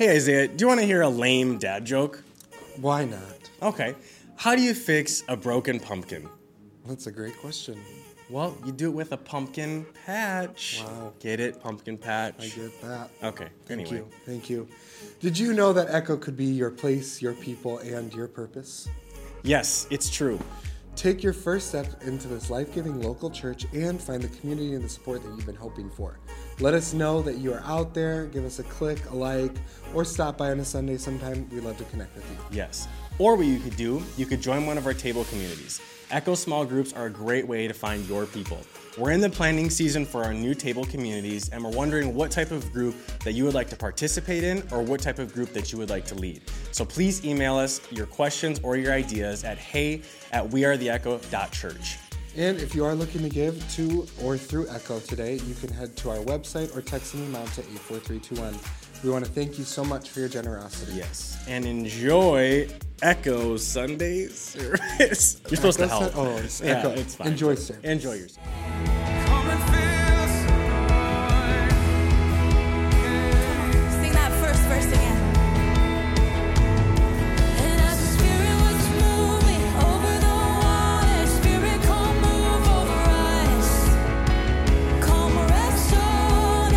Hey, Isaiah, do you want to hear a lame dad joke? Why not? Okay. How do you fix a broken pumpkin? That's a great question. Well, you do it with a pumpkin patch. Wow. Get it? Pumpkin patch. I get that. Okay. Anyway. Thank you. Did you know that Echo could be your place, your people, and your purpose? Yes, it's true. Take your first step into this life-giving local church and find the community and the support that you've been hoping for. Let us know that you are out there. Give us a click, a like, or stop by on a Sunday sometime. We'd love to connect with you. Yes. Or what you could do, you could join one of our table communities. Echo small groups are a great way to find your people. We're in the planning season for our new table communities, and we're wondering what type of group that you would like to participate in or what type of group that you would like to lead. So please email us your questions or your ideas at hey@wearetheecho.church. And if you are looking to give to or through Echo today, you can head to our website or text an amount to 84321. We want to thank you so much for your generosity. Yes. And enjoy Echo Sunday service. You're supposed Echo to help. Oh, it's Echo. Yeah, it's fine. Enjoy service. Enjoy yourself. Sing that first verse again. Come rest on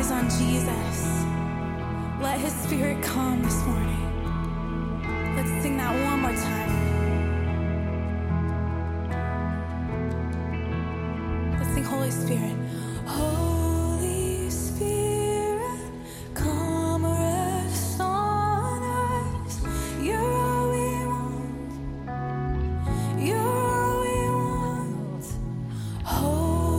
eyes on Jesus. Let his spirit come this morning. Let's sing that one more time. Let's sing Holy Spirit. Holy Spirit, come rest on us. You're all we want. You're all we want. Holy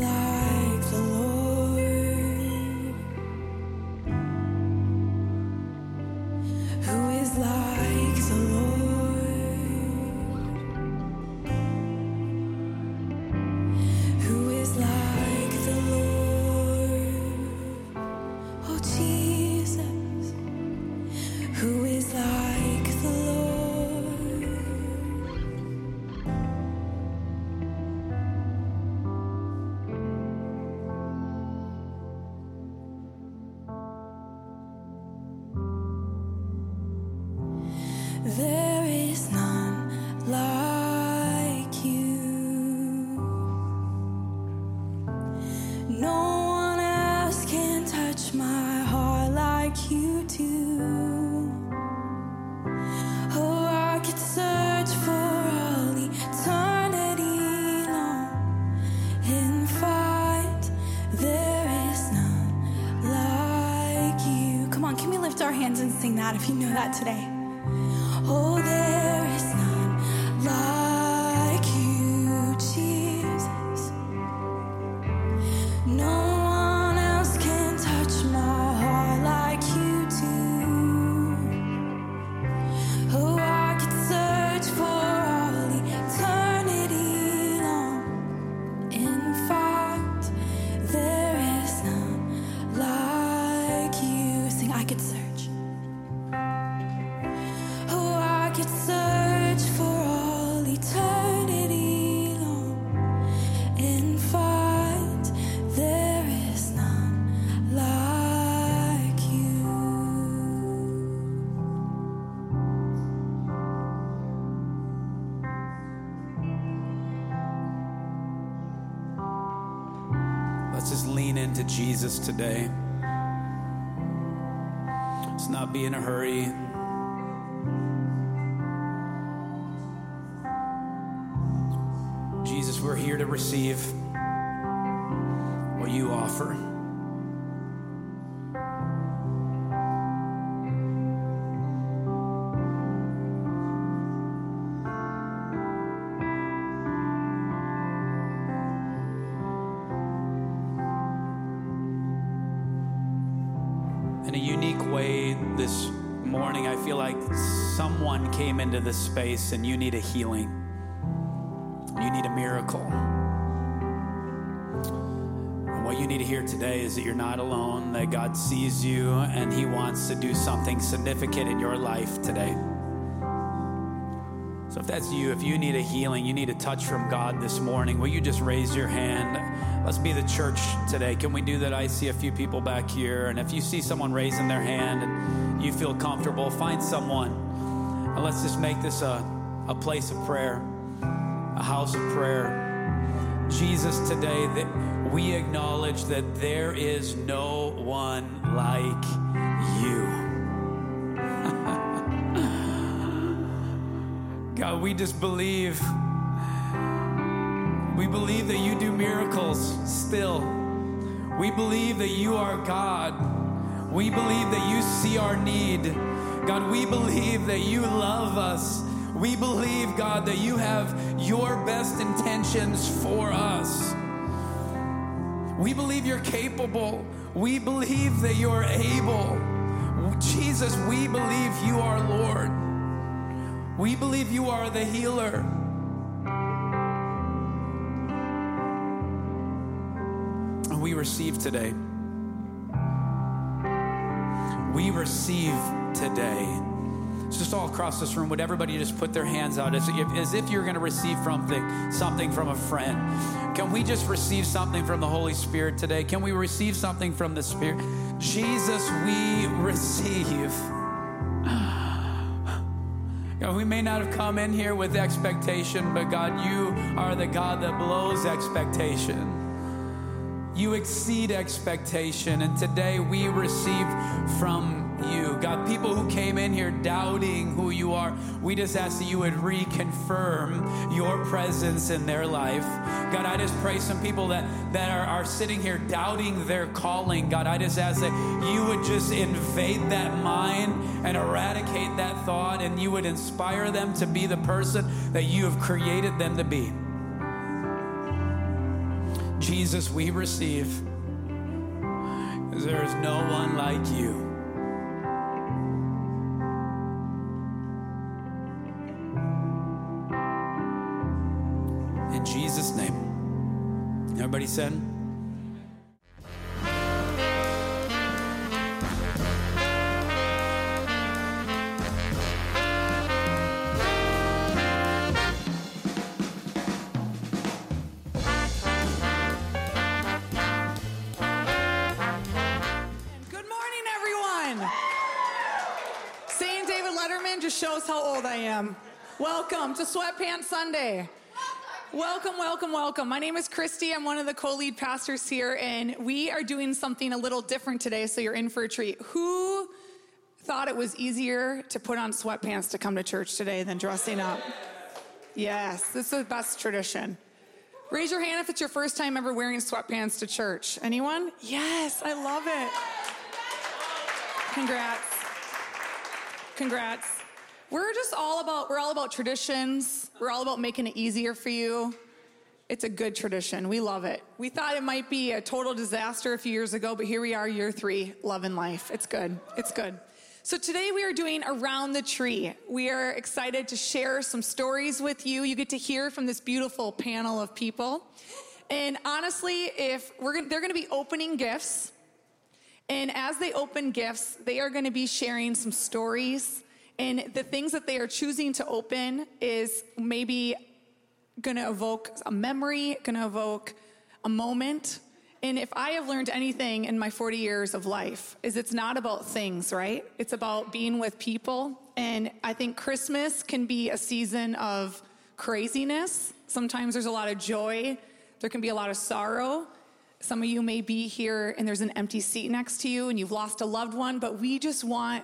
like the Lord? Who is like the Lord? Who is like the Lord? Oh Jesus, who is like the Lord? There is none like you. No one else can touch my heart like you do. Oh, I could search for all eternity long and find there is none like you. Come on, can we lift our hands and sing that if you know that today? Oh, there is none like you, Jesus. No one else can touch my heart like you do. Oh, I could search for all eternity long and find there is none like you. Sing, I could search. Let's just lean into Jesus today. Let's not be in a hurry. Jesus, we're here to receive what you offer. In a unique way this morning, I feel like someone came into this space and you need a healing. You need a miracle. And what you need to hear today is that you're not alone, that God sees you and he wants to do something significant in your life today. So if that's you, if you need a healing, you need a touch from God this morning, will you just raise your hand? Let's be the church today. Can we do that? I see a few people back here. And if you see someone raising their hand and you feel comfortable, find someone. And let's just make this a place of prayer, a house of prayer. Jesus, today that we acknowledge that there is no one like you. God, we just believe. We believe that you do miracles still. We believe that you are God. We believe that you see our need. God, we believe that you love us. We believe, God, that you have your best intentions for us. We believe you're capable. We believe that you're able. Jesus, we believe you are Lord. We believe you are the healer. And we receive today. We receive today. It's just all across this room. Would everybody just put their hands out as if you're going to receive something from a friend? Can we just receive something from the Holy Spirit today? Can we receive something from the Spirit? Jesus, we receive. God, we may not have come in here with expectation, but God, you are the God that blows expectation. You exceed expectation, and today we receive from you. God, people who came in here doubting who you are, we just ask that you would reconfirm your presence in their life. God, I just pray some people that are sitting here doubting their calling. God, I just ask that you would just invade that mind and eradicate that thought, and you would inspire them to be the person that you have created them to be. Jesus, we receive, because there is no one like you. In Jesus' name. Everybody said? Welcome to Sweatpants Sunday. Welcome. My name is Christy. I'm one of the co-lead pastors here, and we are doing something a little different today, so you're in for a treat. Who thought it was easier to put on sweatpants to come to church today than dressing up? Yes, this is the best tradition. Raise your hand if it's your first time ever wearing sweatpants to church. Anyone? Yes, I love it. Congrats. We're all about traditions. We're all about making it easier for you. It's a good tradition. We love it. We thought it might be a total disaster a few years ago, but here we are, year 3, love and life. It's good. So today we are doing Around the Tree. We are excited to share some stories with you. You get to hear from this beautiful panel of people. And honestly, they're going to be opening gifts. And as they open gifts, they are going to be sharing some stories. And the things that they are choosing to open is maybe going to evoke a memory, going to evoke a moment. And if I have learned anything in my 40 years of life, is it's not about things, right? It's about being with people. And I think Christmas can be a season of craziness. Sometimes there's a lot of joy. There can be a lot of sorrow. Some of you may be here and there's an empty seat next to you and you've lost a loved one, but we just want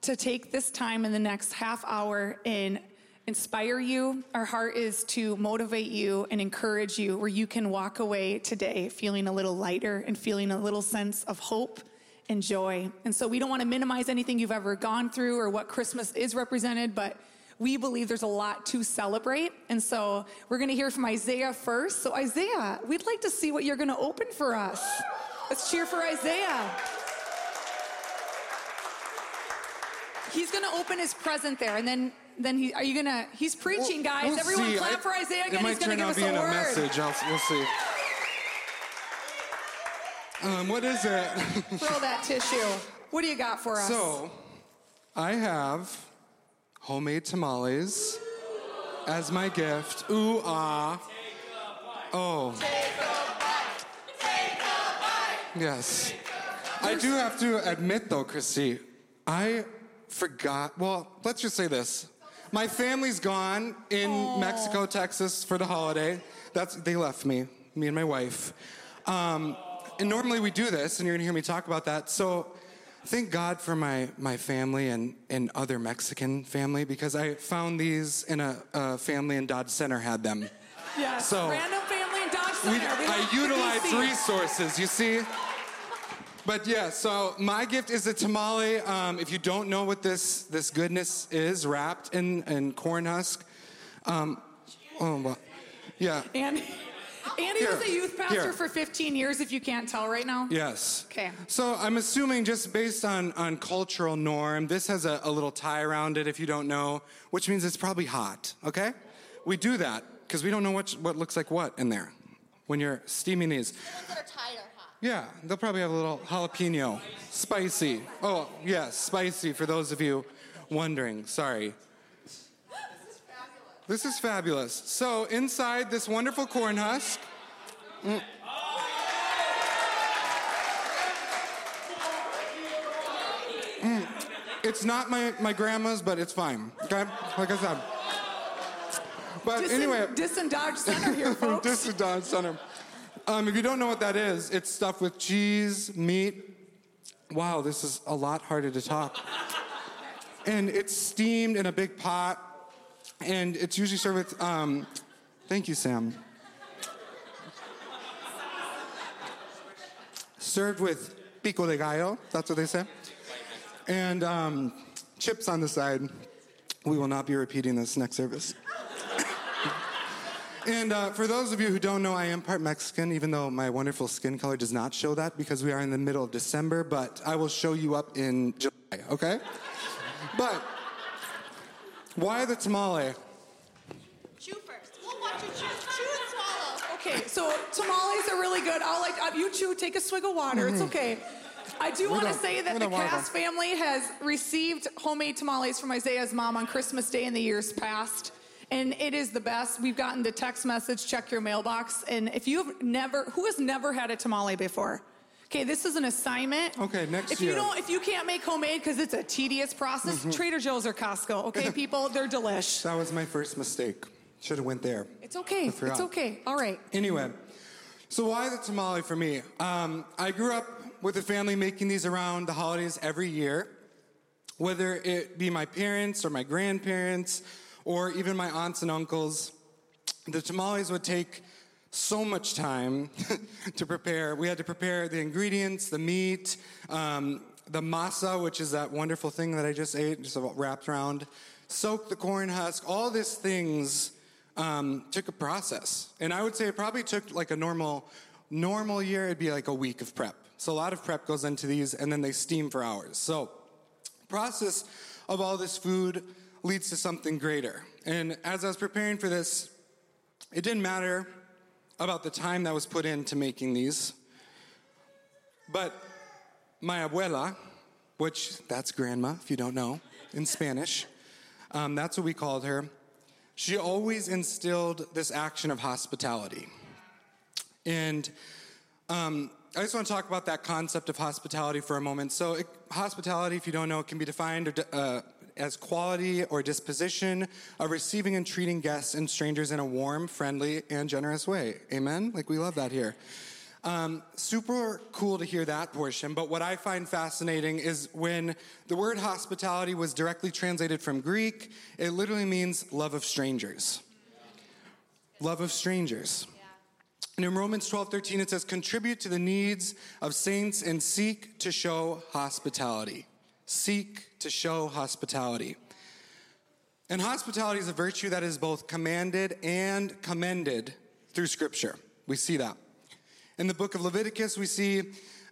to take this time in the next half hour and inspire you. Our heart is to motivate you and encourage you where you can walk away today feeling a little lighter and feeling a little sense of hope and joy. And so we don't want to minimize anything you've ever gone through or what Christmas is represented, but we believe there's a lot to celebrate. And so we're going to hear from Isaiah first. So Isaiah, we'd like to see what you're going to open for us. Let's cheer for Isaiah. He's going to open his present there, and then are you going to? He's preaching, guys. We'll everyone, see. Clap for Isaiah again. He's going to give us a word. It might turn out being a message. We'll see. What is it? Throw that tissue. What do you got for us? So, I have homemade tamales as my gift. Ooh ah. Oh. Take a bite. Yes. I do have to admit, though, Christy, I forgot. Well, let's just say this. My family's gone in Mexico, Texas for the holiday. They left me and my wife. And normally we do this, and you're going to hear me talk about that. So thank God for my family and other Mexican family, because I found these in a family in Dodge Center had them. Yeah, so random family in Dodge Center. I utilized resources, you see. But yeah, so my gift is a tamale. If you don't know what this goodness is, wrapped in corn husk. Yeah. Andy was a youth pastor for 15 years, if you can't tell right now. Yes. Okay. So I'm assuming just based on cultural norm, this has a little tie around it, if you don't know, which means it's probably hot, okay? We do that because we don't know what looks like what in there when you're steaming these. Yeah, they'll probably have a little jalapeno. Spicy. Oh, yes, spicy for those of you wondering. Sorry. This is fabulous. So inside this wonderful corn husk. It's not my grandma's, but it's fine. Okay? Like I said. But anyway. Dodge Center here, folks. Dodge Center. If you don't know what that is, it's stuffed with cheese, meat. Wow, this is a lot harder to talk. And it's steamed in a big pot. And it's usually served with, thank you, Sam. Served with pico de gallo, that's what they say. And chips on the side. We will not be repeating this next service. And for those of you who don't know, I am part Mexican, even though my wonderful skin color does not show that because we are in the middle of December, but I will show you up in July, okay? But why the tamale? Chew first. We'll watch you chew. Chew and swallow. Okay, so tamales are really good. I'll you chew, take a swig of water. Mm-hmm. It's okay. I do want to say that the Cass family has received homemade tamales from Isaiah's mom on Christmas Day in the years past, and it is the best. We've gotten the text message, check your mailbox, and if you've never, who has never had a tamale before? Okay, this is an assignment. Okay, next year. If you can't make homemade because it's a tedious process, mm-hmm. Trader Joe's or Costco, okay, people? They're delish. That was my first mistake. Should have went there. It's okay. It's okay. All right. Anyway, so why the tamale for me? I grew up with a family making these around the holidays every year, whether it be my parents or my grandparents or even my aunts and uncles. The tamales would take so much time to prepare. We had to prepare the ingredients, the meat, the masa, which is that wonderful thing that I just ate, just wrapped around, soak the corn husk, all these things took a process. And I would say it probably took like a normal year, it'd be like a week of prep. So a lot of prep goes into these, and then they steam for hours. So the process of all this food leads to something greater. And as I was preparing for this, it didn't matter about the time that was put into making these. But my abuela, which that's grandma, if you don't know, in Spanish, that's what we called her. She always instilled this action of hospitality. And I just want to talk about that concept of hospitality for a moment. So hospitality, if you don't know, it can be defined as quality or disposition of receiving and treating guests and strangers in a warm, friendly, and generous way. Amen? Like, we love that here. Super cool to hear that portion, but what I find fascinating is when the word hospitality was directly translated from Greek, it literally means love of strangers. Love of strangers. And in Romans 12:13, it says, contribute to the needs of saints and seek to show hospitality. Seek to show hospitality. And hospitality is a virtue that is both commanded and commended through Scripture. We see that. In the book of Leviticus, we see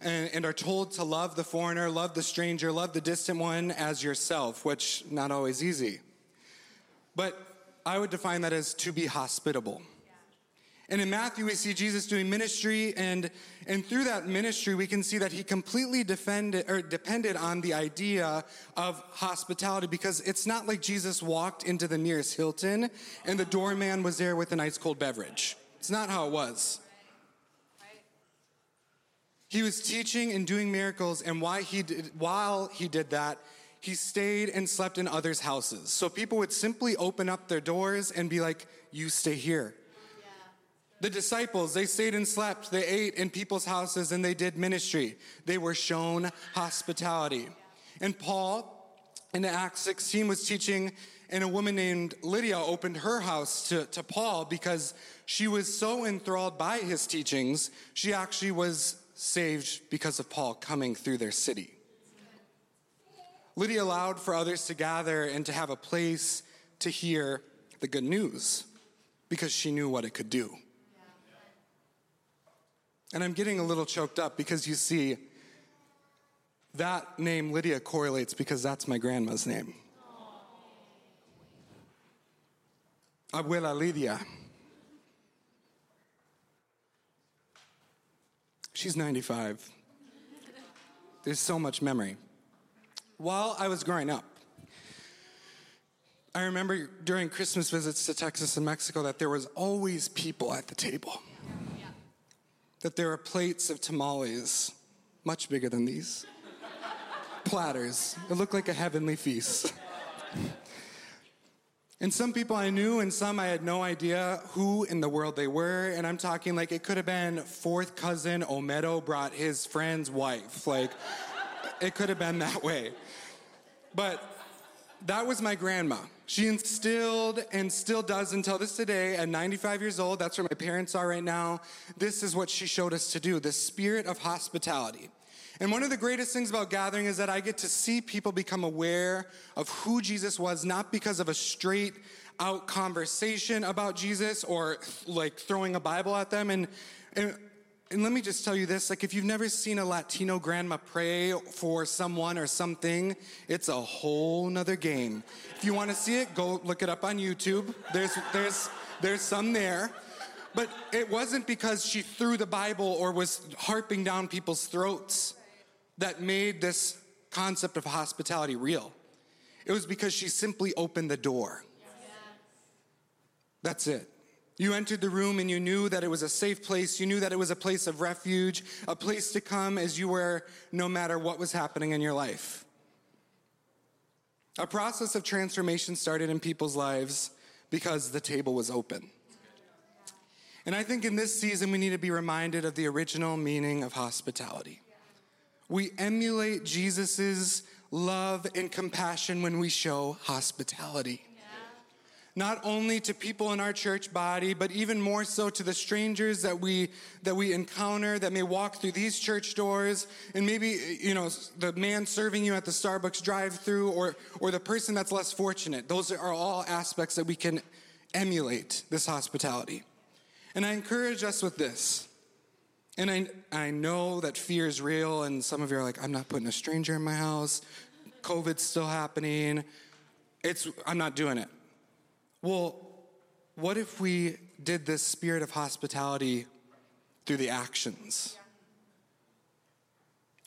and are told to love the foreigner, love the stranger, love the distant one as yourself, which not always easy. But I would define that as to be hospitable. And in Matthew, we see Jesus doing ministry, and through that ministry, we can see that he completely depended on the idea of hospitality, because it's not like Jesus walked into the nearest Hilton and the doorman was there with an ice-cold beverage. It's not how it was. He was teaching and doing miracles, and while he did that, he stayed and slept in others' houses. So people would simply open up their doors and be like, you stay here. The disciples, they stayed and slept, they ate in people's houses, and they did ministry. They were shown hospitality. And Paul, in Acts 16, was teaching, and a woman named Lydia opened her house to Paul because she was so enthralled by his teachings, she actually was saved because of Paul coming through their city. Lydia allowed for others to gather and to have a place to hear the good news because she knew what it could do. And I'm getting a little choked up because you see, that name Lydia correlates because that's my grandma's name. Abuela Lydia. She's 95. There's so much memory. While I was growing up, I remember during Christmas visits to Texas and Mexico that there was always people at the table. That there are plates of tamales, much bigger than these, platters. It looked like a heavenly feast. And some people I knew and some I had no idea who in the world they were, and I'm talking like it could have been fourth cousin Omedo brought his friend's wife. Like, it could have been that way. But that was my grandma. She instilled and still does until this today at 95 years old. That's where my parents are right now. This is what she showed us to do, the spirit of hospitality. And one of the greatest things about gathering is that I get to see people become aware of who Jesus was, not because of a straight out conversation about Jesus or like throwing a Bible at them. And let me just tell you this, like if you've never seen a Latino grandma pray for someone or something, it's a whole nother game. If you want to see it, go look it up on YouTube. There's some there. But it wasn't because she threw the Bible or was harping down people's throats that made this concept of hospitality real. It was because she simply opened the door. Yes. That's it. You entered the room and you knew that it was a safe place. You knew that it was a place of refuge, a place to come as you were, no matter what was happening in your life. A process of transformation started in people's lives because the table was open. And I think in this season, we need to be reminded of the original meaning of hospitality. We emulate Jesus's love and compassion when we show hospitality. Not only to people in our church body, but even more so to the strangers that we encounter that may walk through these church doors, and maybe, you know, the man serving you at the Starbucks drive-thru or the person that's less fortunate. Those are all aspects that we can emulate this hospitality. And I encourage us with this. And I know that fear is real, and some of you are like, I'm not putting a stranger in my house. COVID's still happening. I'm not doing it. Well, what if we did this spirit of hospitality through the actions?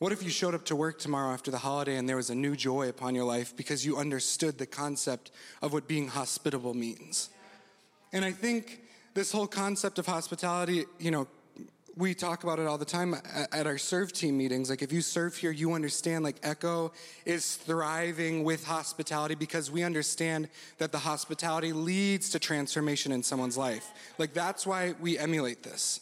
What if you showed up to work tomorrow after the holiday and there was a new joy upon your life because you understood the concept of what being hospitable means? And I think this whole concept of hospitality, you know, we talk about it all the time at our serve team meetings. Like if you serve here, you understand like Echo is thriving with hospitality because we understand that the hospitality leads to transformation in someone's life. Like that's why we emulate this.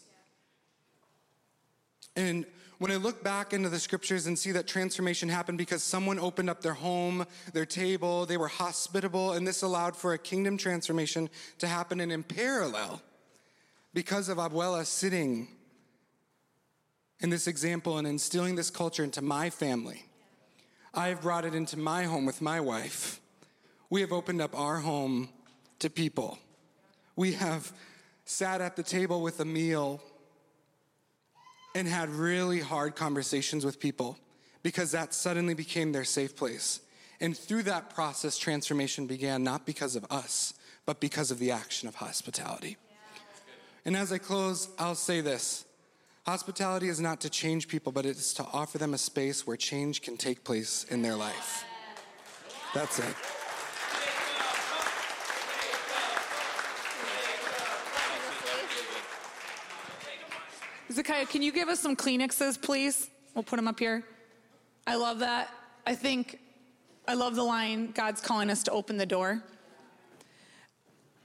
And when I look back into the scriptures and see that transformation happened because someone opened up their home, their table, they were hospitable, and this allowed for a kingdom transformation to happen. And in parallel, because of Abuela sitting in this example and instilling this culture into my family, I've brought it into my home with my wife. We have opened up our home to people. We have sat at the table with a meal and had really hard conversations with people because that suddenly became their safe place. And through that process, transformation began not because of us, but because of the action of hospitality. Yeah. And as I close, I'll say this. Hospitality is not to change people, but it's to offer them a space where change can take place in their life. That's it. Zekiah, can you give us some Kleenexes, please? We'll put them up here. I love that. I love the line, God's calling us to open the door.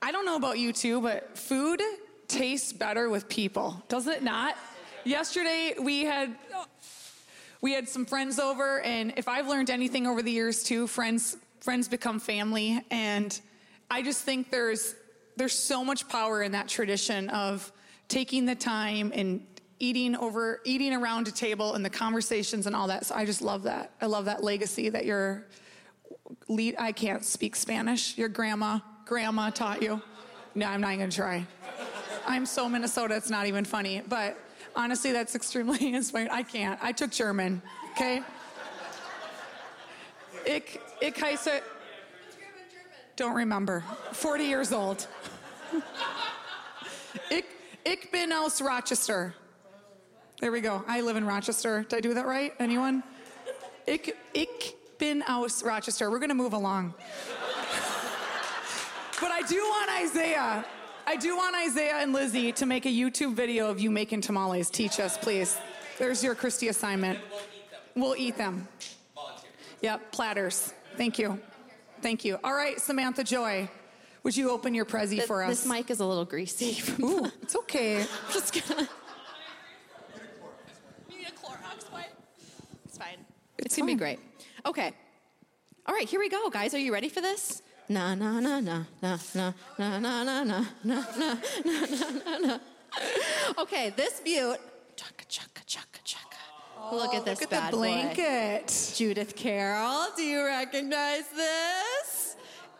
I don't know about you two, but food tastes better with people, does it not? Yesterday, we had some friends over, and if I've learned anything over the years too, friends become family, and I just think there's so much power in that tradition of taking the time and eating around a table and the conversations and all that. So I just love that. I love that legacy that I can't speak Spanish. Your grandma taught you. No, I'm not going to try. I'm so Minnesota, it's not even funny, but honestly, that's extremely inspiring. I can't. I took German, okay? Ich heiße... Don't remember. 40 years old. Ich bin aus Rochester. There we go. I live in Rochester. Did I do that right? Anyone? Ich bin aus Rochester. We're going to move along. But I do want Isaiah... and Lizzie to make a YouTube video of you making tamales. Teach us, please. There's your Christy assignment. We'll eat them. Yep, platters. Thank you. Thank you. All right, Samantha Joy, would you open your Prezi for us? This mic is a little greasy. Ooh, it's okay. I'm just gonna... You need a Clorox wipe? It's fine. It's going to be great. Okay. All right, here we go, guys. Are you ready for this? Na na na na na na na na na na na na na na na. Okay, this butte. Chaka chaka chaka chaka. Look at this look bad at the blanket. Boy. Judith Carroll, do you recognize this?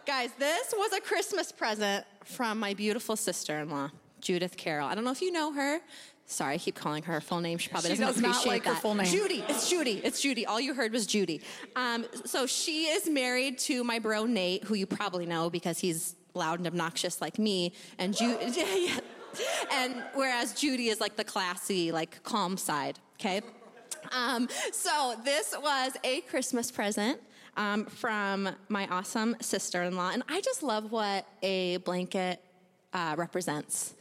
Guys, this was a Christmas present from my beautiful sister-in-law, Judith Carroll. I don't know if you know her. Sorry, I keep calling her her full name. She probably doesn't appreciate like that. Her full name. Judy. It's Judy. It's Judy. All you heard was Judy. So she is married to my bro, Nate, who you probably know because he's loud and obnoxious like me. And whereas Judy is like the classy, like calm side, okay? So this was a Christmas present from my awesome sister-in-law. And I just love what a blanket represents.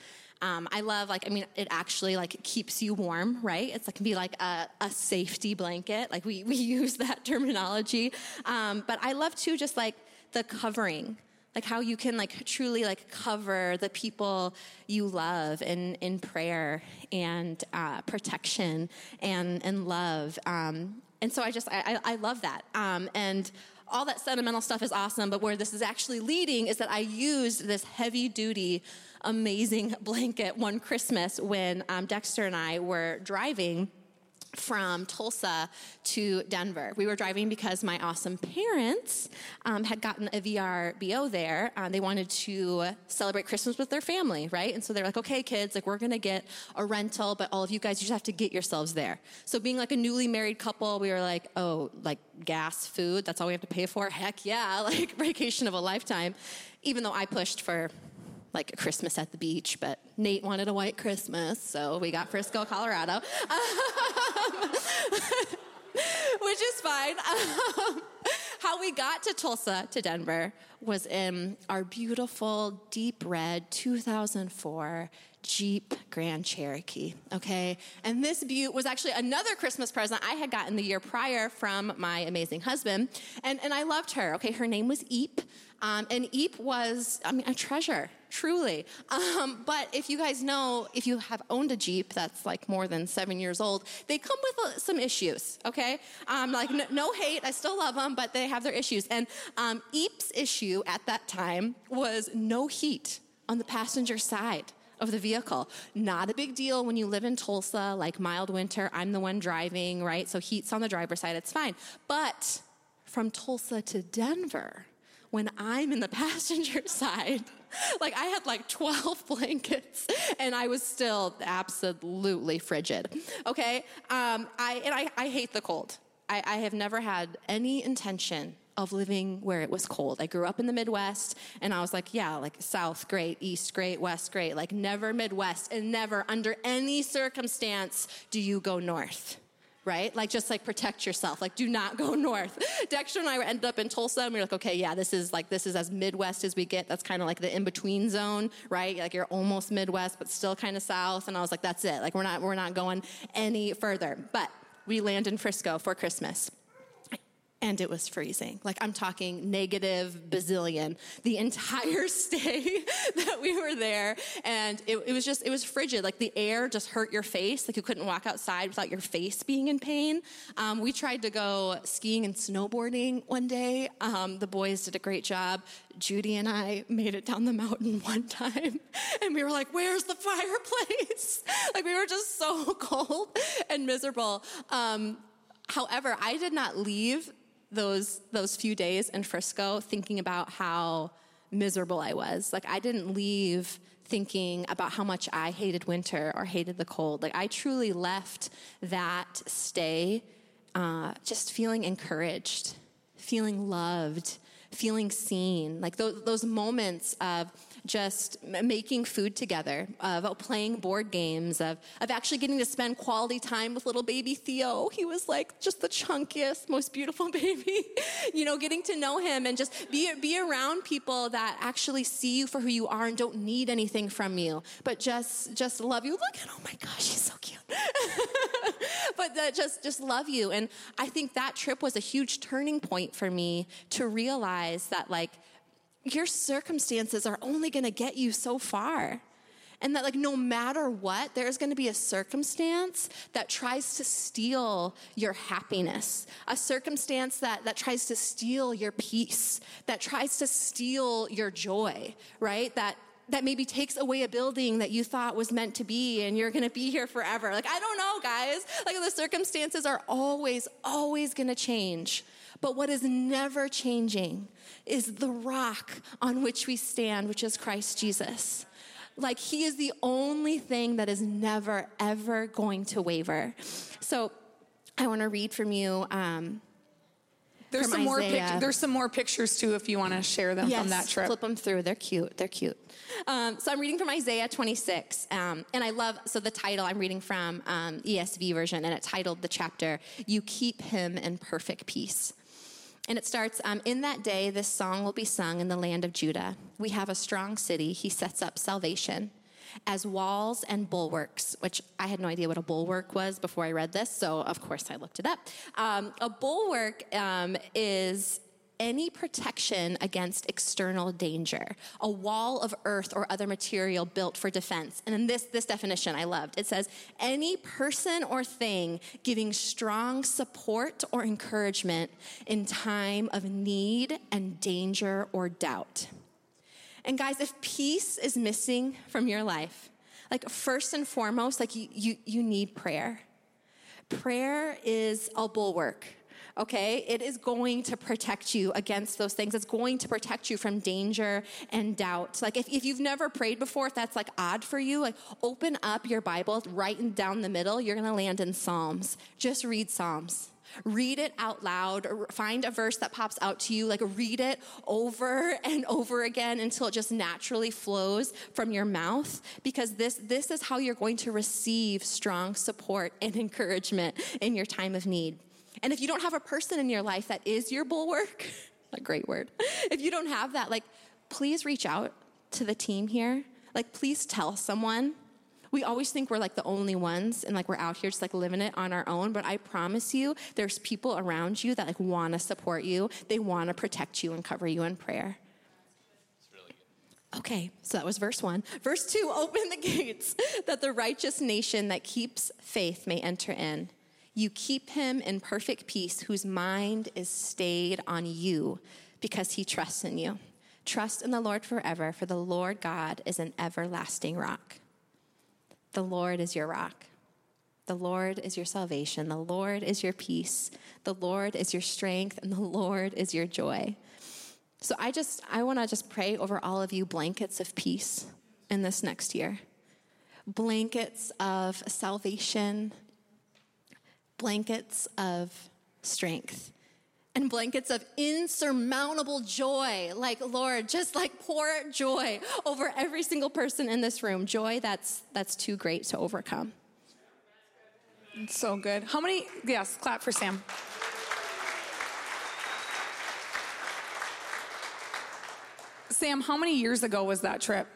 I love, it actually, keeps you warm, right? It can be like a safety blanket. Like, we use that terminology. But I love, too, just, the covering. How you can, truly, cover the people you love in prayer and protection and love. And so I love that. And all that sentimental stuff is awesome, but where this is actually leading is that I used this heavy-duty, amazing blanket one Christmas when Dexter and I were driving from Tulsa to Denver. We were driving because my awesome parents had gotten a VRBO there. They wanted to celebrate Christmas with their family, right? And so they're like, okay, kids, we're going to get a rental, but all of you guys, you just have to get yourselves there. So being a newly married couple, we were like, oh, gas, food, that's all we have to pay for? Heck yeah, vacation of a lifetime. Even though I pushed for a Christmas at the beach, but Nate wanted a white Christmas, so we got Frisco, Colorado, which is fine. How we got to Tulsa, to Denver, was in our beautiful, deep red 2004 Jeep Grand Cherokee, okay? And this Butte was actually another Christmas present I had gotten the year prior from my amazing husband, and I loved her, okay? Her name was Eep. And Eep was, a treasure, truly. But if you guys know, if you have owned a Jeep that's more than 7 years old, they come with some issues, okay? No hate, I still love them, but they have their issues. And Eep's issue at that time was no heat on the passenger side of the vehicle. Not a big deal when you live in Tulsa, mild winter, I'm the one driving, right? So heat's on the driver's side, it's fine. But from Tulsa to Denver, when I'm in the passenger side, I had 12 blankets and I was still absolutely frigid. Okay. I hate the cold. I have never had any intention of living where it was cold. I grew up in the Midwest and I was South, great, East, great, West, great, never Midwest, and never under any circumstance do you go north. Right? Protect yourself. Do not go north. Dexter and I ended up in Tulsa and we were okay, yeah, this is as Midwest as we get. That's kind of the in-between zone, right? You're almost Midwest, but still kind of South. And I was that's it. We're not going any further. But we land in Frisco for Christmas. And it was freezing. I'm talking negative bazillion the entire stay that we were there. And it was frigid. The air just hurt your face. You couldn't walk outside without your face being in pain. We tried to go skiing and snowboarding one day. The boys did a great job. Judy and I made it down the mountain one time. And we were where's the fireplace? We were just so cold and miserable. However, I did not leave those few days in Frisco thinking about how miserable I was. I didn't leave thinking about how much I hated winter or hated the cold. I truly left that stay just feeling encouraged, feeling loved, feeling seen. Those moments of just making food together, of playing board games, of actually getting to spend quality time with little baby Theo. He was just the chunkiest, most beautiful baby, getting to know him and just be around people that actually see you for who you are and don't need anything from you, but just love you. Look at, oh my gosh, he's so cute. But that just love you. And I think that trip was a huge turning point for me to realize that your circumstances are only going to get you so far. And that no matter what, there's going to be a circumstance that tries to steal your happiness, a circumstance that tries to steal your peace, that tries to steal your joy, right? That that maybe takes away a building that you thought was meant to be and you're going to be here forever. Like, I don't know, guys. Like, the circumstances are always going to change. But what is never changing is the rock on which we stand, which is Christ Jesus. Like, he is the only thing that is never, ever going to waver. So I want to read from you. There's some more pictures too, if you want to share them from that trip. Flip them through. They're cute. So I'm reading from Isaiah 26. And I love, so the title I'm reading from ESV version, and it titled the chapter, "You Keep Him in Perfect Peace." And it starts, in that day, this song will be sung in the land of Judah. We have a strong city. He sets up salvation as walls and bulwarks, which I had no idea what a bulwark was before I read this. So of course I looked it up. A bulwark is any protection against external danger, a wall of earth or other material built for defense. And in this definition I loved, it says, any person or thing giving strong support or encouragement in time of need and danger or doubt. And guys, if peace is missing from your life, like first and foremost, like you need prayer. Prayer is a bulwark. Okay, it is going to protect you against those things. It's going to protect you from danger and doubt. Like if you've never prayed before, if that's like odd for you, like open up your Bible right down the middle. You're going to land in Psalms. Just read Psalms. Read it out loud. Or find a verse that pops out to you. Like read it over and over again until it just naturally flows from your mouth. Because this is how you're going to receive strong support and encouragement in your time of need. And if you don't have a person in your life that is your bulwark, a great word, if you don't have that, like, please reach out to the team here. Like, please tell someone. We always think we're like the only ones and like we're out here just like living it on our own. But I promise you, there's people around you that like want to support you. They want to protect you and cover you in prayer. Okay, so that was verse 1. Verse 2, open the gates that the righteous nation that keeps faith may enter in. You keep him in perfect peace, whose mind is stayed on you because he trusts in you. Trust in the Lord forever, for the Lord God is an everlasting rock. The Lord is your rock. The Lord is your salvation. The Lord is your peace. The Lord is your strength, and the Lord is your joy. So I want to just pray over all of you blankets of peace in this next year. Blankets of salvation, blankets of strength, and blankets of insurmountable joy. Like, Lord, just like pour joy over every single person in this room. Joy that's too great to overcome. It's so good. How many? Yes, clap for Sam. Sam, how many years ago was that trip?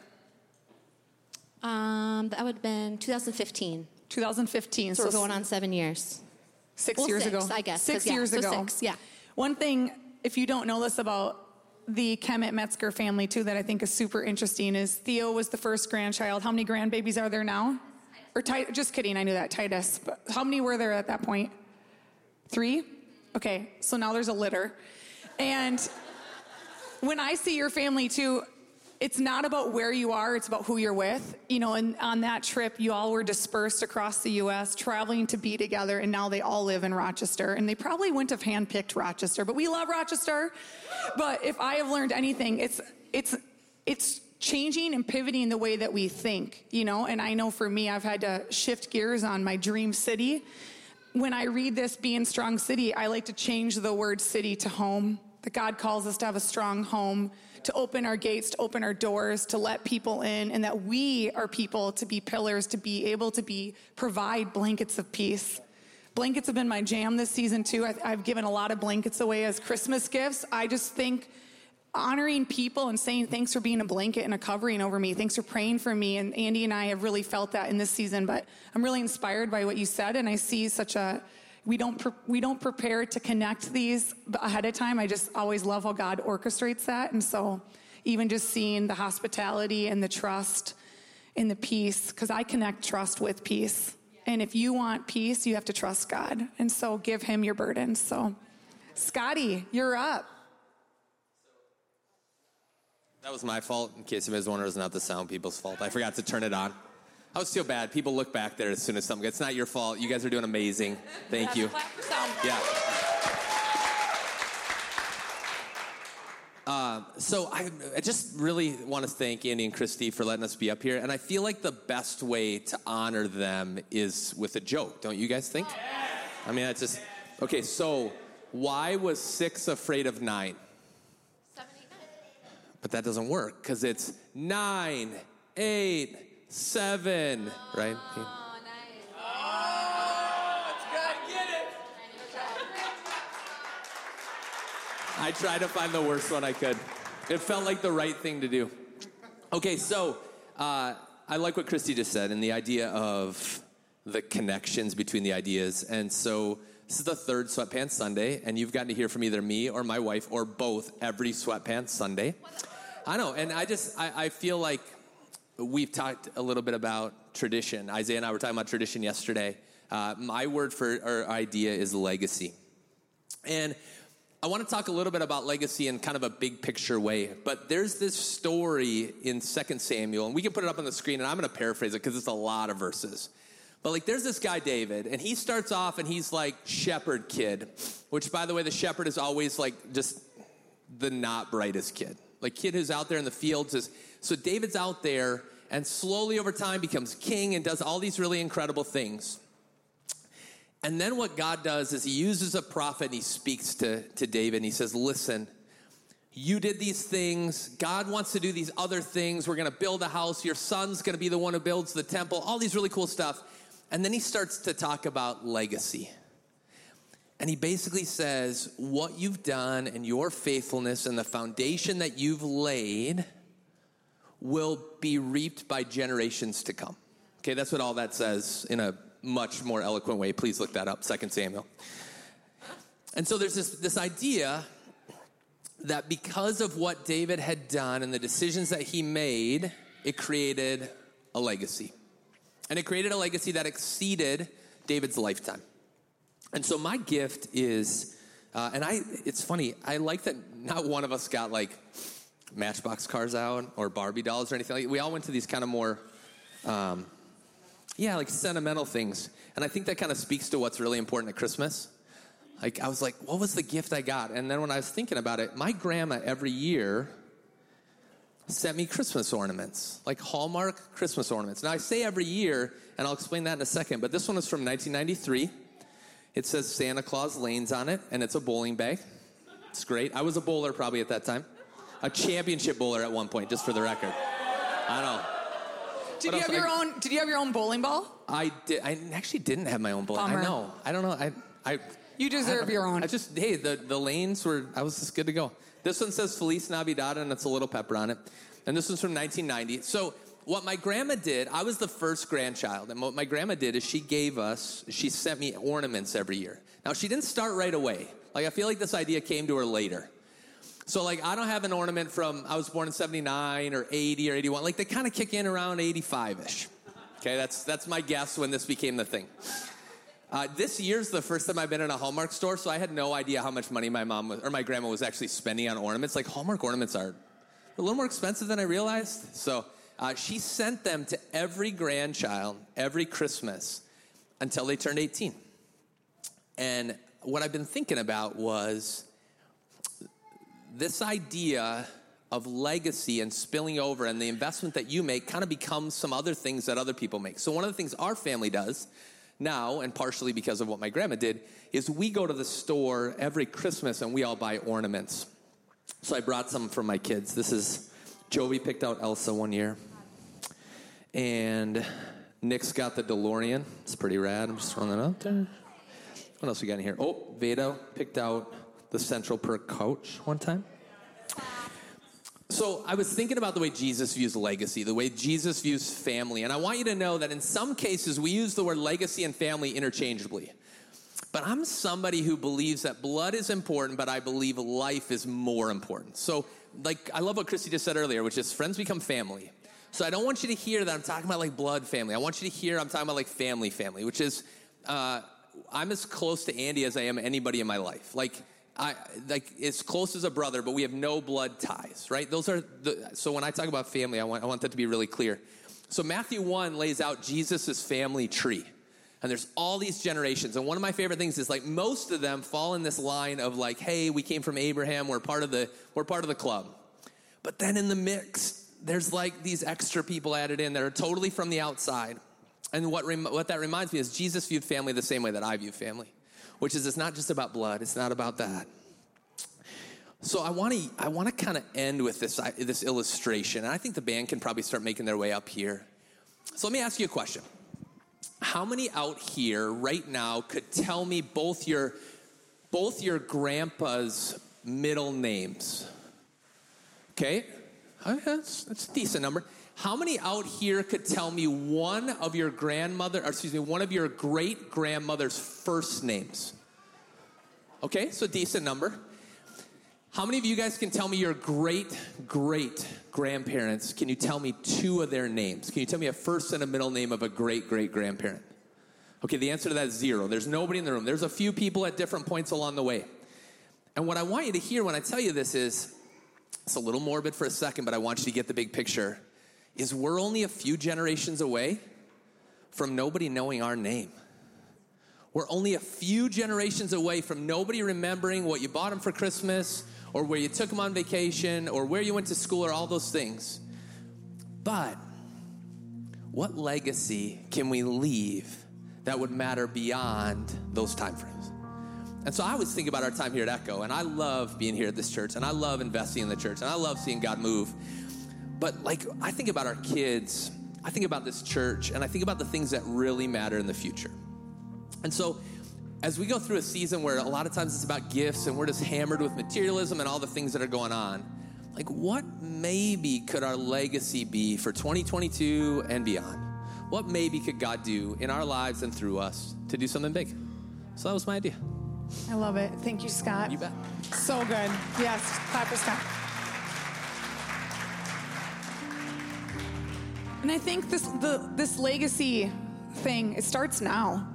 That would have been 2015. 2015. So going on 7 years. 6 years ago. I guess. 6 years ago. So 6, yeah. One thing, if you don't know this about the Kemet Metzger family too, that I think is super interesting is Theo was the first grandchild. How many grandbabies are there now? Just kidding. I knew that. Titus. But how many were there at that point? 3? Okay. So now there's a litter. And when I see your family too, it's not about where you are, it's about who you're with. You know, and on that trip, you all were dispersed across the U.S., traveling to be together, and now they all live in Rochester. And they probably wouldn't have handpicked Rochester, but we love Rochester. But if I have learned anything, it's changing and pivoting the way that we think, you know. And I know for me, I've had to shift gears on my dream city. When I read this, Being Strong City, I like to change the word city to home. That God calls us to have a strong home, to open our gates, to open our doors, to let people in, and that we are people to be pillars, to be able to provide blankets of peace. Blankets have been my jam this season too. I've given a lot of blankets away as Christmas gifts. I just think honoring people and saying thanks for being a blanket and a covering over me. Thanks for praying for me. And Andy and I have really felt that in this season, but I'm really inspired by what you said. And I see we don't prepare to connect these ahead of time. I just always love how God orchestrates that. And so even just seeing the hospitality and the trust and the peace, because I connect trust with peace. And if you want peace, you have to trust God. And so give him your burden. So Scotty, you're up. That was my fault, in case you guys wonder. It's not the sound people's fault. I forgot to turn it on. I was so bad. People look back there as soon as something gets. It's not your fault. You guys are doing amazing. Thank you. Yeah. So I just really want to thank Andy and Christy for letting us be up here. And I feel like the best way to honor them is with a joke. Don't you guys think? I mean, that's just... Okay, so why was 6 afraid of 9? 7, 8, 9. But that doesn't work because it's 9, 8, 7, right? Oh, nice. Oh, it's good. Get it. I tried to find the worst one I could. It felt like the right thing to do. Okay, so I like what Christy just said and the idea of the connections between the ideas. And so this is the third Sweatpants Sunday, and you've gotten to hear from either me or my wife or both every Sweatpants Sunday. I know, and I feel like we've talked a little bit about tradition. Isaiah and I were talking about tradition yesterday. My word for our idea is legacy. And I want to talk a little bit about legacy in kind of a big picture way. But there's this story in 2 Samuel, and we can put it up on the screen, and I'm going to paraphrase it because it's a lot of verses. But like there's this guy, David, and he starts off and he's like shepherd kid, which by the way, the shepherd is always like just the not brightest kid. Like kid who's out there in the fields is, so David's out there and slowly over time becomes king and does all these really incredible things. And then what God does is he uses a prophet and he speaks to David and he says, listen, you did these things. God wants to do these other things. We're going to build a house. Your son's going to be the one who builds the temple, all these really cool stuff. And then he starts to talk about legacy. And he basically says, what you've done and your faithfulness and the foundation that you've laid will be reaped by generations to come. Okay, that's what all that says in a much more eloquent way. Please look that up, 2 Samuel. And so there's this idea that because of what David had done and the decisions that he made, it created a legacy. And it created a legacy that exceeded David's lifetime. And so my gift is, it's funny, I like that not one of us got like Matchbox cars out or Barbie dolls or anything. Like, we all went to these kind of more, like sentimental things. And I think that kind of speaks to what's really important at Christmas. Like I was like, what was the gift I got? And then when I was thinking about it, my grandma every year sent me Christmas ornaments, like Hallmark Christmas ornaments. Now I say every year, and I'll explain that in a second, but this one is from 1993. It says Santa Claus Lanes on it, and it's a bowling bag. It's great. I was a bowler probably at that time. A championship bowler at one point, just for the record. I know. Did you have your own bowling ball? I did. I actually didn't have my own bowling. Bummer. I know. I don't know. You deserve your own. I just, hey, the lanes were, I was just good to go. This one says Feliz Navidad, and it's a little pepper on it. And this one's from 1990. So what my grandma did, I was the first grandchild. And what my grandma did is she sent me ornaments every year. Now, she didn't start right away. Like, I feel like this idea came to her later. So, like, I don't have an ornament from, I was born in 79 or 80 or 81. Like, they kind of kick in around 85-ish. Okay, that's my guess when this became the thing. This year's the first time I've been in a Hallmark store, so I had no idea how much money my grandma was actually spending on ornaments. Like, Hallmark ornaments are a little more expensive than I realized. So she sent them to every grandchild every Christmas until they turned 18. And what I've been thinking about was this idea of legacy and spilling over, and the investment that you make kind of becomes some other things that other people make. So one of the things our family does now, and partially because of what my grandma did, is we go to the store every Christmas and we all buy ornaments. So I brought some from my kids. This is, Joey picked out Elsa one year. And Nick's got the DeLorean. It's pretty rad. I'm just throwing that out there. What else we got in here? Oh, Veda picked out the Central Perk couch one time. So I was thinking about the way Jesus views legacy, the way Jesus views family. And I want you to know that in some cases, we use the word legacy and family interchangeably. But I'm somebody who believes that blood is important, but I believe life is more important. So, like, I love what Christy just said earlier, which is friends become family. So I don't want you to hear that I'm talking about, like, blood family. I want you to hear I'm talking about, like, family, which is I'm as close to Andy as I am anybody in my life. Like, like as close as a brother, but we have no blood ties, right? Those are the, so when I talk about family, I want that to be really clear. So Matthew 1 lays out Jesus's family tree. And there's all these generations. And one of my favorite things is like most of them fall in this line of like, hey, we came from Abraham. We're part of the club. But then in the mix, there's like these extra people added in that are totally from the outside. And what that reminds me is Jesus viewed family the same way that I view family, which is it's not just about blood. It's not about that. So I want to kind of end with this illustration. And I think the band can probably start making their way up here. So let me ask you a question. How many out here right now could tell me both your grandpa's middle names? Okay, that's a decent number. How many out here could tell me one of your great grandmother's first names? Okay, so decent number. How many of you guys can tell me your great-great-grandparents? Can you tell me two of their names? Can you tell me a first and a middle name of a great-great-grandparent? Okay, the answer to that is zero. There's nobody in the room. There's a few people at different points along the way. And what I want you to hear when I tell you this is, it's a little morbid for a second, but I want you to get the big picture, is we're only a few generations away from nobody knowing our name. We're only a few generations away from nobody remembering what you bought them for Christmas or where you took them on vacation or where you went to school or all those things. But what legacy can we leave that would matter beyond those time frames? And so I always think about our time here at Echo, and I love being here at this church, and I love investing in the church, and I love seeing God move. But like I think about our kids, I think about this church, and I think about the things that really matter in the future. And so as we go through a season where a lot of times it's about gifts and we're just hammered with materialism and all the things that are going on, like what maybe could our legacy be for 2022 and beyond? What maybe could God do in our lives and through us to do something big? So that was my idea. I love it. Thank you, Scott. You bet. So good. Yes, clap for Scott. And I think this legacy thing, it starts now.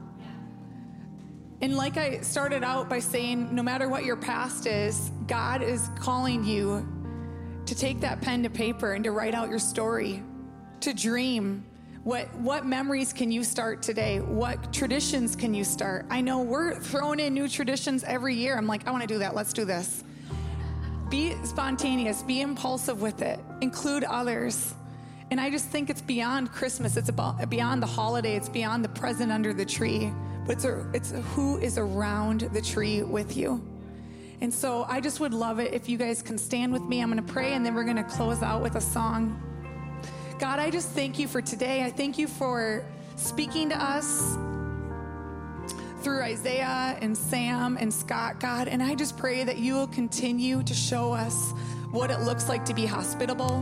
And like I started out by saying, no matter what your past is, God is calling you to take that pen to paper and to write out your story, to dream. What memories can you start today? What traditions can you start? I know we're throwing in new traditions every year. I'm like, I want to do that. Let's do this. Be spontaneous. Be impulsive with it. Include others. And I just think it's beyond Christmas. It's about beyond the holiday. It's beyond the present under the tree. But it's who is around the tree with you. And so I just would love it if you guys can stand with me. I'm going to pray, and then we're going to close out with a song. God, I just thank you for today. I thank you for speaking to us through Isaiah and Sam and Scott, God. And I just pray that you will continue to show us what it looks like to be hospitable,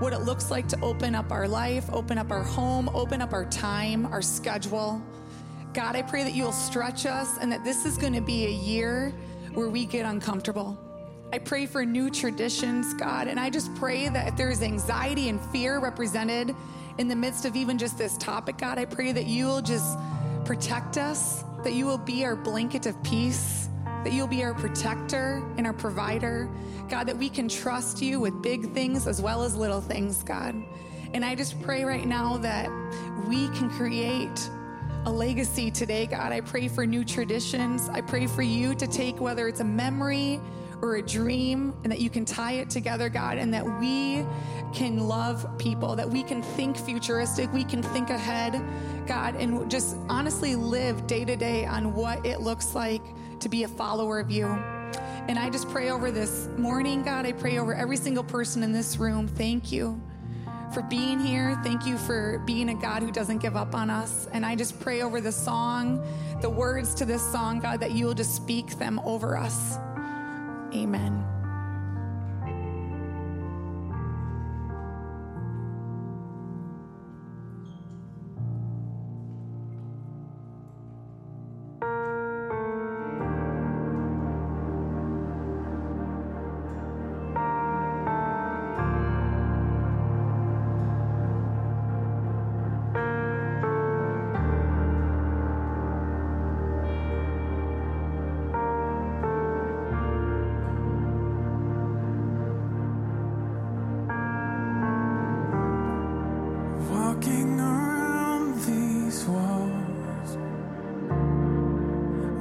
what it looks like to open up our life, open up our home, open up our time, our schedule. God, I pray that you'll stretch us and that this is going to be a year where we get uncomfortable. I pray for new traditions, God, and I just pray that if there's anxiety and fear represented in the midst of even just this topic, God, I pray that you'll just protect us, that you will be our blanket of peace, that you'll be our protector and our provider. God, that we can trust you with big things as well as little things, God. And I just pray right now that we can create a legacy today, God. I pray for new traditions. I pray for you to take whether it's a memory or a dream and that you can tie it together, God, and that we can love people, that we can think futuristic, we can think ahead, God, and just honestly live day to day on what it looks like to be a follower of you. And I just pray over this morning, God, I pray over every single person in this room. Thank you for being here. Thank you for being a God who doesn't give up on us. And I just pray over the song, the words to this song, God, that you will just speak them over us. Amen.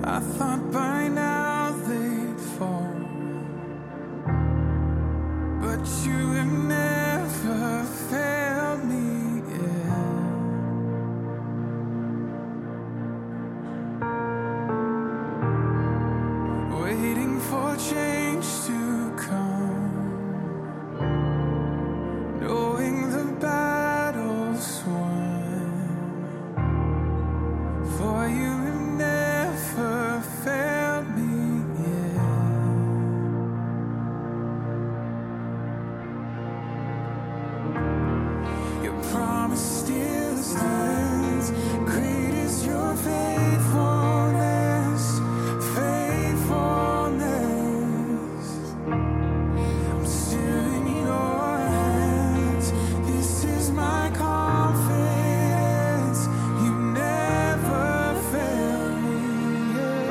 I thought by now they'd fall, but you have never failed me yet. Waiting for change to come, knowing the battle's won, for you have never failed me yet. Your promise still stands. Great is your faithfulness, faithfulness. I'm still in your hands. This is my confidence. You never fail me yet.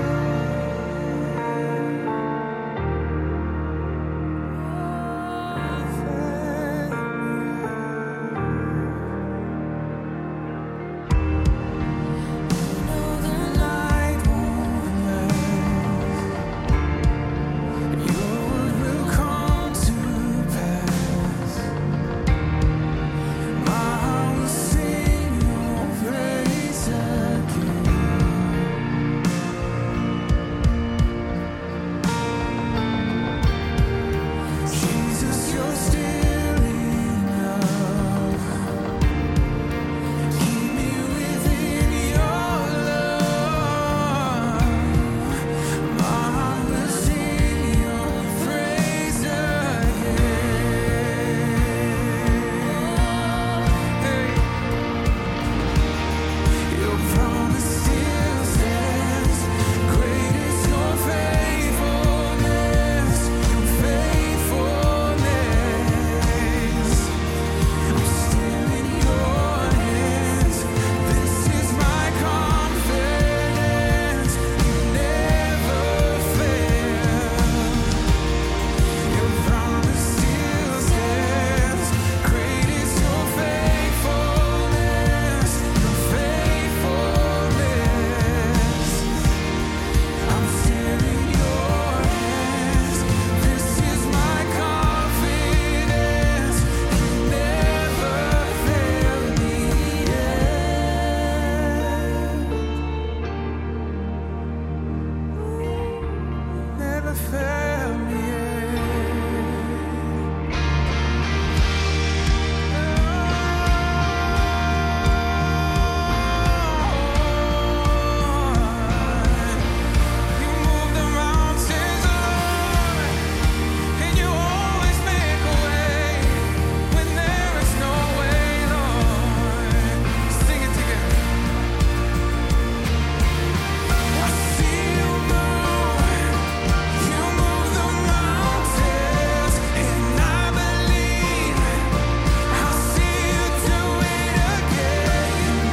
Never fail me yet. You move the mountains, Lord, and you always make a way when there is no way, Lord. Sing it together. I see you move. You move the mountains, and I believe. I see you do it again. You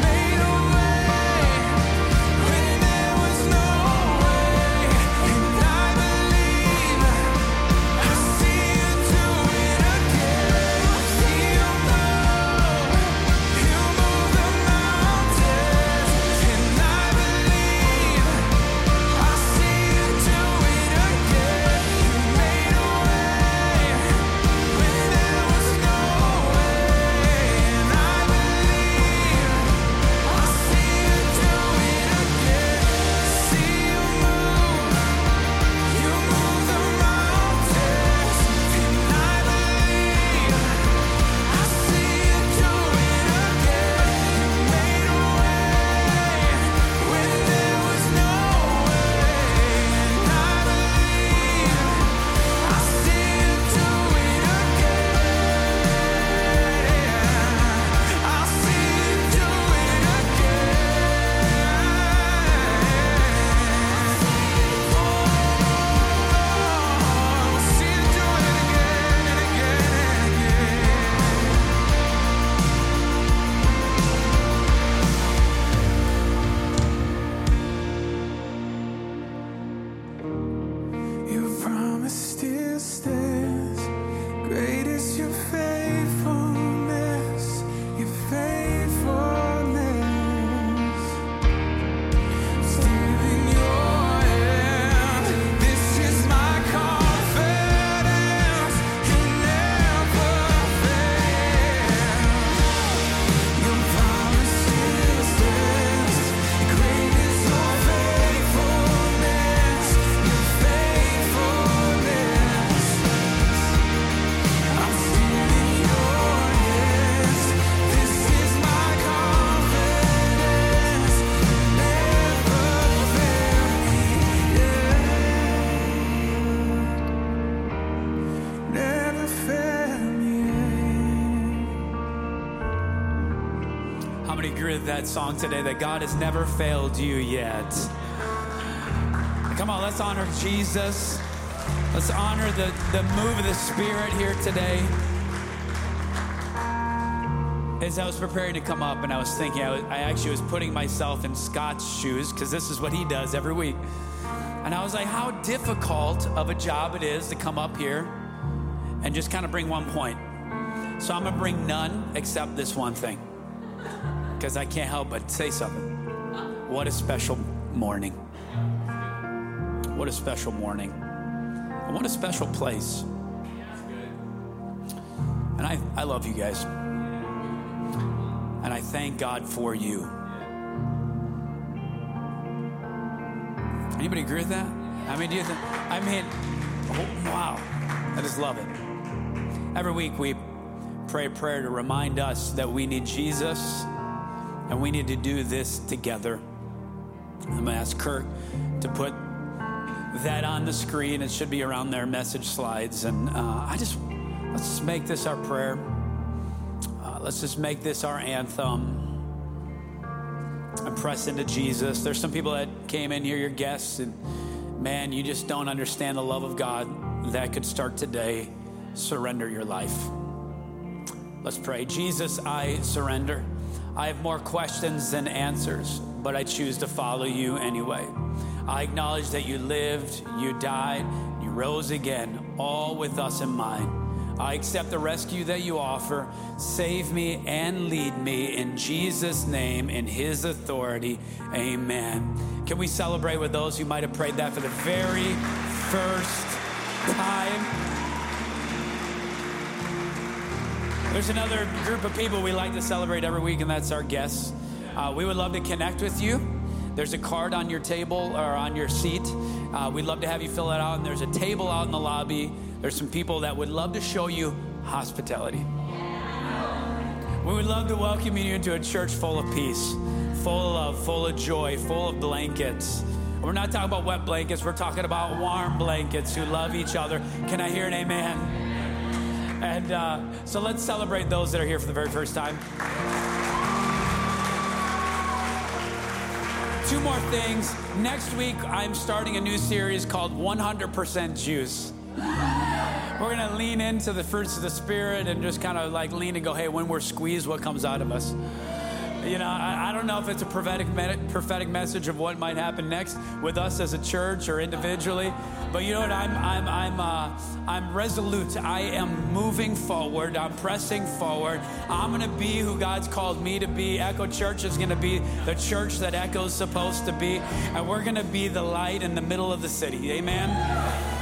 made a way when there was no way, and I believe. I see you do it again. I see you move. You move the mountains, and I believe. I see you do it again. You made a way when there was no way, and I believe. I see you do it again. See you move. You move the mountains, and I believe. I see you do it again. You made a way when there was no way, and I believe. I see you do it again. I see you do it again. Oh, see you do it again and again and again. Your promise still stands. Great is your faithfulness, your faithfulness. Still in your with that song today, that God has never failed you yet. Come on, let's honor Jesus. Let's honor the move of the Spirit here today. As I was preparing to come up and I was thinking, I actually was putting myself in Scott's shoes, because this is what he does every week. And I was like, how difficult of a job it is to come up here and just kind of bring one point. So I'm going to bring none except this one thing, because I can't help but say something. What a special morning. What a special morning. And what a special place. And I love you guys. And I thank God for you. Anybody agree with that? I mean, wow. I just love it. Every week we pray a prayer to remind us that we need Jesus and we need to do this together. I'm going to ask Kirk to put that on the screen. It should be around their message slides. And let's just make this our prayer. Let's just make this our anthem and press into Jesus. There's some people that came in here, your guests, and man, you just don't understand the love of God. That could start today. Surrender your life. Let's pray. Jesus, I surrender. I have more questions than answers, but I choose to follow you anyway. I acknowledge that you lived, you died, you rose again, all with us in mind. I accept the rescue that you offer. Save me and lead me in Jesus' name, in his authority. Amen. Can we celebrate with those who might have prayed that for the very first time? There's another group of people we like to celebrate every week, and that's our guests. We would love to connect with you. There's a card on your table or on your seat. We'd love to have you fill it out, and there's a table out in the lobby. There's some people that would love to show you hospitality. We would love to welcome you into a church full of peace, full of love, full of joy, full of blankets. We're not talking about wet blankets. We're talking about warm blankets who love each other. Can I hear an amen? And so let's celebrate those that are here for the very first time. Two more things. Next week, I'm starting a new series called 100% Juice. We're going to lean into the fruits of the Spirit and just kind of like lean and go, hey, when we're squeezed, what comes out of us? You know, I don't know if it's a prophetic message of what might happen next with us as a church or individually, but you know what? I'm resolute. I am moving forward. I'm pressing forward. I'm going to be who God's called me to be. Echo Church is going to be the church that Echo's supposed to be, and we're going to be the light in the middle of the city. Amen.